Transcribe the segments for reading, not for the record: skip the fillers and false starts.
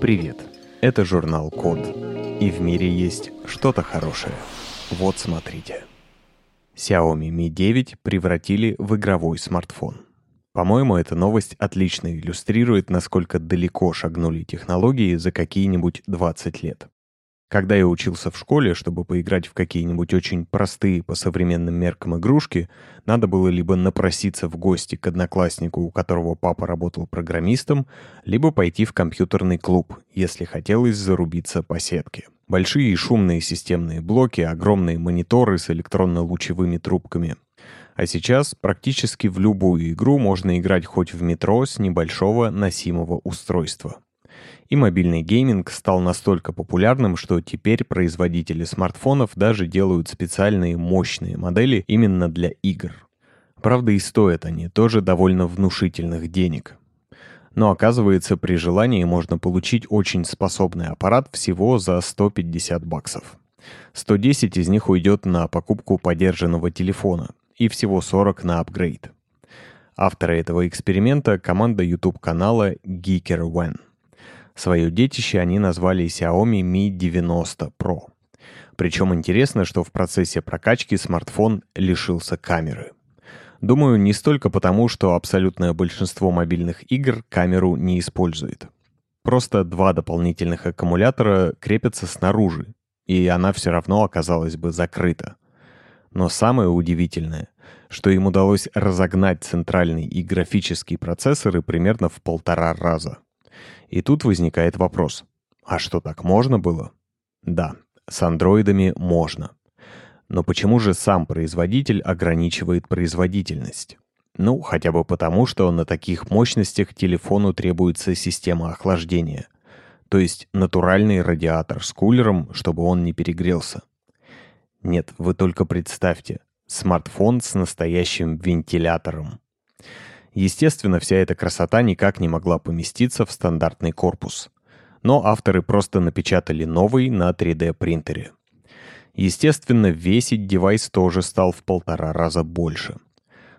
Привет, это журнал Код, и в мире есть что-то хорошее. Вот смотрите. Xiaomi Mi 9 превратили в игровой смартфон. По-моему, эта новость отлично иллюстрирует, насколько далеко шагнули технологии за какие-нибудь 20 лет. Когда я учился в школе, чтобы поиграть в какие-нибудь очень простые по современным меркам игрушки, надо было либо напроситься в гости к однокласснику, у которого папа работал программистом, либо пойти в компьютерный клуб, если хотелось зарубиться по сетке. Большие и шумные системные блоки, огромные мониторы с электронно-лучевыми трубками. А сейчас практически в любую игру можно играть хоть в метро с небольшого носимого устройства. И мобильный гейминг стал настолько популярным, что теперь производители смартфонов даже делают специальные мощные модели именно для игр. Правда, и стоят они тоже довольно внушительных денег. Но оказывается, при желании можно получить очень способный аппарат всего за 150 баксов. 110 из них уйдет на покупку подержанного телефона и всего 40 на апгрейд. Авторы этого эксперимента — команда YouTube-канала GeekerOne. Свое детище они назвали Xiaomi Mi 90 Pro. Причем интересно, что в процессе прокачки смартфон лишился камеры. Думаю, не столько потому, что абсолютное большинство мобильных игр камеру не использует. Просто два дополнительных аккумулятора крепятся снаружи, и она все равно оказалась бы закрыта. Но самое удивительное, что им удалось разогнать центральный и графический процессоры примерно в 1,5 раза. И тут возникает вопрос: а что, так можно было? Да, с андроидами можно. Но почему же сам производитель ограничивает производительность? Ну, хотя бы потому, что на таких мощностях телефону требуется система охлаждения, то есть натуральный радиатор с кулером, чтобы он не перегрелся. Нет, вы только представьте, смартфон с настоящим вентилятором. Естественно, вся эта красота никак не могла поместиться в стандартный корпус. Но авторы просто напечатали новый на 3D принтере. Естественно, весить девайс тоже стал в 1,5 раза больше.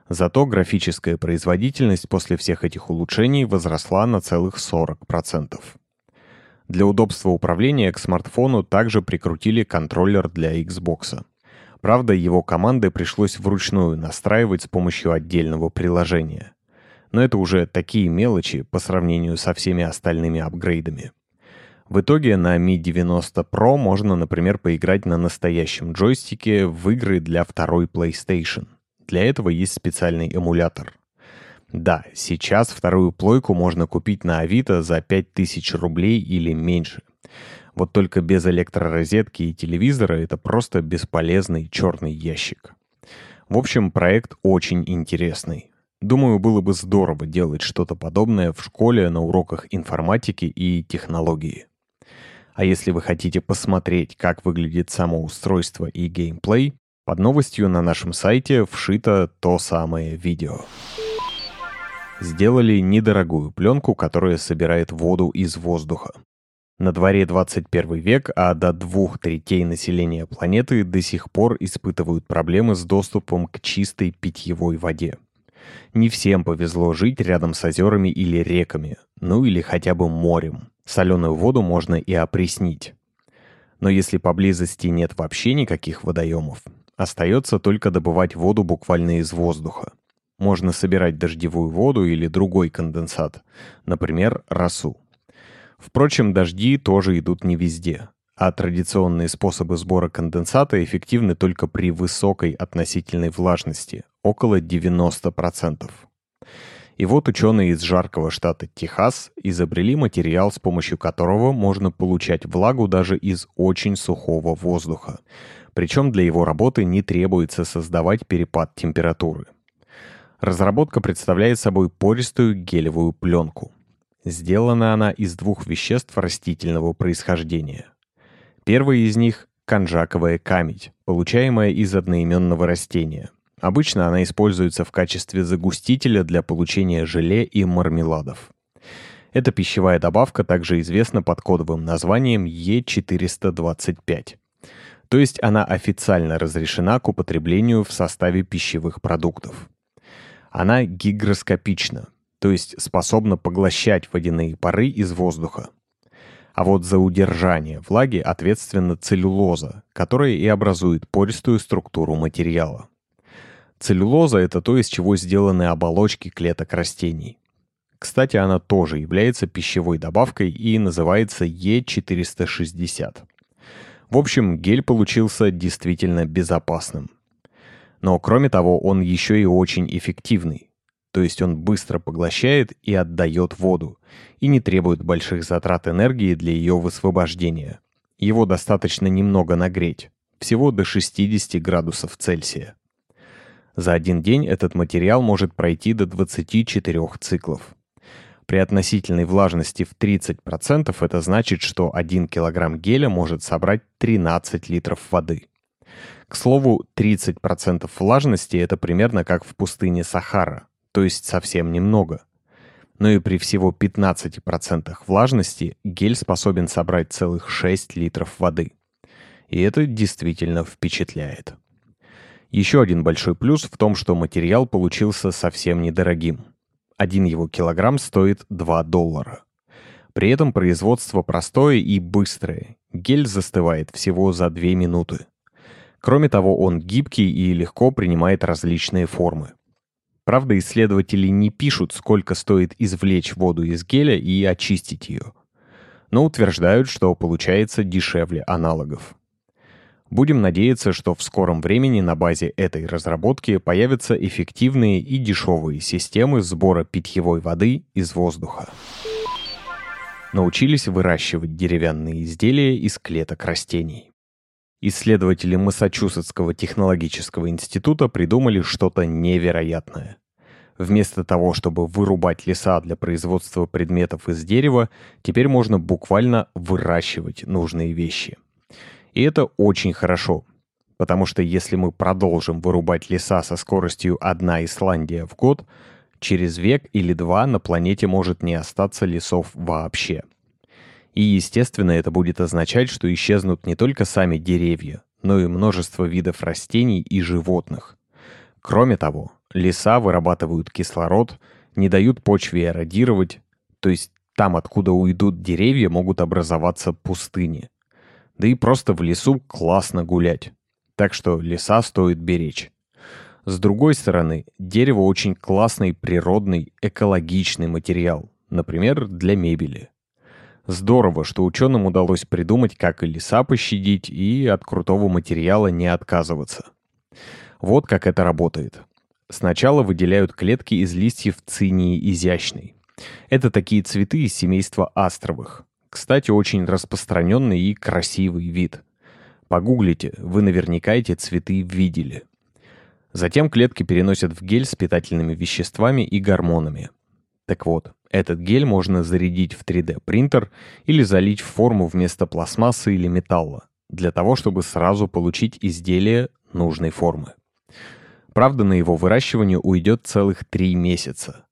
Зато графическая производительность после всех этих улучшений возросла на целых 40%. Для удобства управления к смартфону также прикрутили контроллер для Xbox. Правда, его команды пришлось вручную настраивать с помощью отдельного приложения. Но это уже такие мелочи по сравнению со всеми остальными апгрейдами. В итоге на Mi 90 Pro можно, например, поиграть на настоящем джойстике в игры для второй PlayStation. Для этого есть специальный эмулятор. Да, сейчас вторую плойку можно купить на Авито за 5000 рублей или меньше. Вот только без электророзетки и телевизора это просто бесполезный черный ящик. В общем, проект очень интересный. Думаю, было бы здорово делать что-то подобное в школе на уроках информатики и технологии. А если вы хотите посмотреть, как выглядит само устройство и геймплей, под новостью на нашем сайте вшито то самое видео. Сделали недорогую пленку, которая собирает воду из воздуха. На дворе 21 век, а до 2/3 населения планеты до сих пор испытывают проблемы с доступом к чистой питьевой воде. Не всем повезло жить рядом с озерами или реками, ну или хотя бы морем. Соленую воду можно и опреснить. Но если поблизости нет вообще никаких водоемов, остается только добывать воду буквально из воздуха. Можно собирать дождевую воду или другой конденсат, например, росу. Впрочем, дожди тоже идут не везде, а традиционные способы сбора конденсата эффективны только при высокой относительной влажности, около 90%. И вот ученые из жаркого штата Техас изобрели материал, с помощью которого можно получать влагу даже из очень сухого воздуха. Причем для его работы не требуется создавать перепад температуры. Разработка представляет собой пористую гелевую пленку. Сделана она из двух веществ растительного происхождения. Первая из них – конжаковая камедь, получаемая из одноименного растения. Обычно она используется в качестве загустителя для получения желе и мармеладов. Эта пищевая добавка также известна под кодовым названием Е425. То есть она официально разрешена к употреблению в составе пищевых продуктов. Она гигроскопична, то есть способна поглощать водяные пары из воздуха. А вот за удержание влаги ответственна целлюлоза, которая и образует пористую структуру материала. Целлюлоза – это то, из чего сделаны оболочки клеток растений. Кстати, она тоже является пищевой добавкой и называется Е460. В общем, гель получился действительно безопасным. Но кроме того, он еще и очень эффективный. То есть он быстро поглощает и отдает воду, и не требует больших затрат энергии для ее высвобождения. Его достаточно немного нагреть, всего до 60 градусов Цельсия. За один день этот материал может пройти до 24 циклов. При относительной влажности в 30% это значит, что 1 кг геля может собрать 13 литров воды. К слову, 30% влажности – это примерно как в пустыне Сахара, то есть совсем немного. Но и при всего 15% влажности гель способен собрать целых 6 литров воды. И это действительно впечатляет. Еще один большой плюс в том, что материал получился совсем недорогим. Один его килограмм стоит $2. При этом производство простое и быстрое. Гель застывает всего за 2 минуты. Кроме того, он гибкий и легко принимает различные формы. Правда, исследователи не пишут, сколько стоит извлечь воду из геля и очистить ее. Но утверждают, что получается дешевле аналогов. Будем надеяться, что в скором времени на базе этой разработки появятся эффективные и дешевые системы сбора питьевой воды из воздуха. Научились выращивать деревянные изделия из клеток растений. Исследователи Массачусетского технологического института придумали что-то невероятное. Вместо того, чтобы вырубать леса для производства предметов из дерева, теперь можно буквально выращивать нужные вещи. И это очень хорошо, потому что если мы продолжим вырубать леса со скоростью 1 Исландия в год, через век или 2 на планете может не остаться лесов вообще. И, естественно, это будет означать, что исчезнут не только сами деревья, но и множество видов растений и животных. Кроме того, леса вырабатывают кислород, не дают почве эродировать, то есть там, откуда уйдут деревья, могут образоваться пустыни. Да и просто в лесу классно гулять. Так что леса стоит беречь. С другой стороны, дерево очень классный природный экологичный материал, например, для мебели. Здорово, что ученым удалось придумать, как и леса пощадить, и от крутого материала не отказываться. Вот как это работает. Сначала выделяют клетки из листьев цинии изящной. Это такие цветы из семейства астровых. Кстати, очень распространенный и красивый вид. Погуглите, вы наверняка эти цветы видели. Затем клетки переносят в гель с питательными веществами и гормонами. Так вот, этот гель можно зарядить в 3D-принтер или залить в форму вместо пластмассы или металла, для того, чтобы сразу получить изделие нужной формы. Правда, на его выращивание уйдет целых 3 месяца.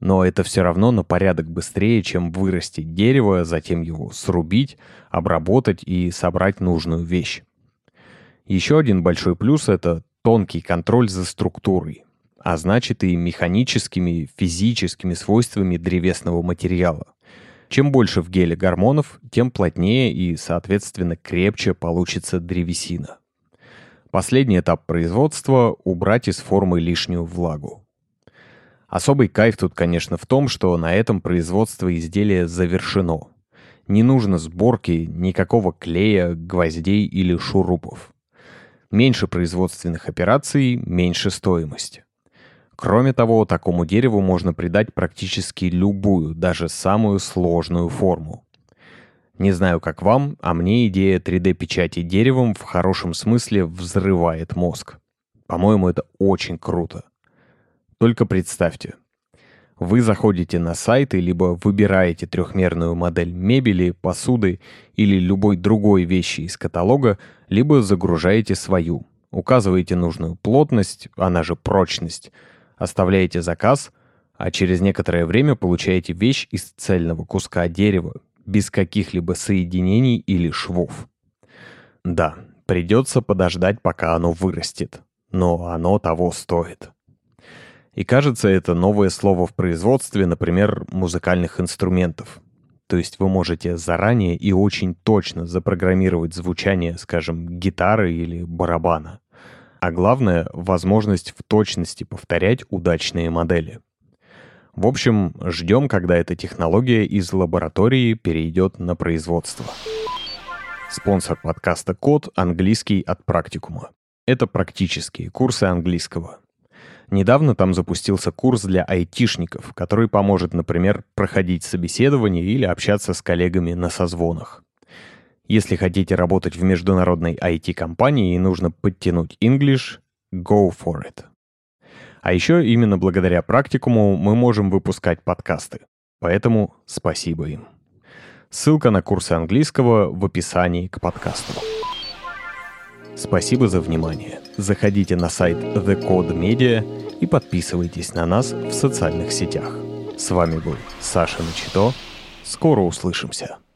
Но это все равно на порядок быстрее, чем вырастить дерево, затем его срубить, обработать и собрать нужную вещь. Еще один большой плюс – это тонкий контроль за структурой, а значит и механическими, физическими свойствами древесного материала. Чем больше в геле гормонов, тем плотнее и, соответственно, крепче получится древесина. Последний этап производства – убрать из формы лишнюю влагу. Особый кайф тут, конечно, в том, что на этом производство изделия завершено. Не нужно сборки, никакого клея, гвоздей или шурупов. Меньше производственных операций, меньше стоимость. Кроме того, такому дереву можно придать практически любую, даже самую сложную форму. Не знаю, как вам, а мне идея 3D-печати деревом в хорошем смысле взрывает мозг. По-моему, это очень круто. Только представьте, вы заходите на сайт и либо выбираете трехмерную модель мебели, посуды или любой другой вещи из каталога, либо загружаете свою, указываете нужную плотность, она же прочность, оставляете заказ, а через некоторое время получаете вещь из цельного куска дерева, без каких-либо соединений или швов. Да, придется подождать, пока оно вырастет, но оно того стоит. И кажется, это новое слово в производстве, например, музыкальных инструментов. То есть вы можете заранее и очень точно запрограммировать звучание, скажем, гитары или барабана. А главное, возможность в точности повторять удачные модели. В общем, ждем, когда эта технология из лаборатории перейдет на производство. Спонсор подкаста «Код» — английский от практикума. Это практические курсы английского. Недавно там запустился курс для айтишников, который поможет, например, проходить собеседование или общаться с коллегами на созвонах. Если хотите работать в международной IT-компании и нужно подтянуть English, go for it. А еще именно благодаря практикуму мы можем выпускать подкасты. Поэтому спасибо им. Ссылка на курсы английского в описании к подкасту. Спасибо за внимание. Заходите на сайт TheCode Media и подписывайтесь на нас в социальных сетях. С вами был Саша Начито. Скоро услышимся.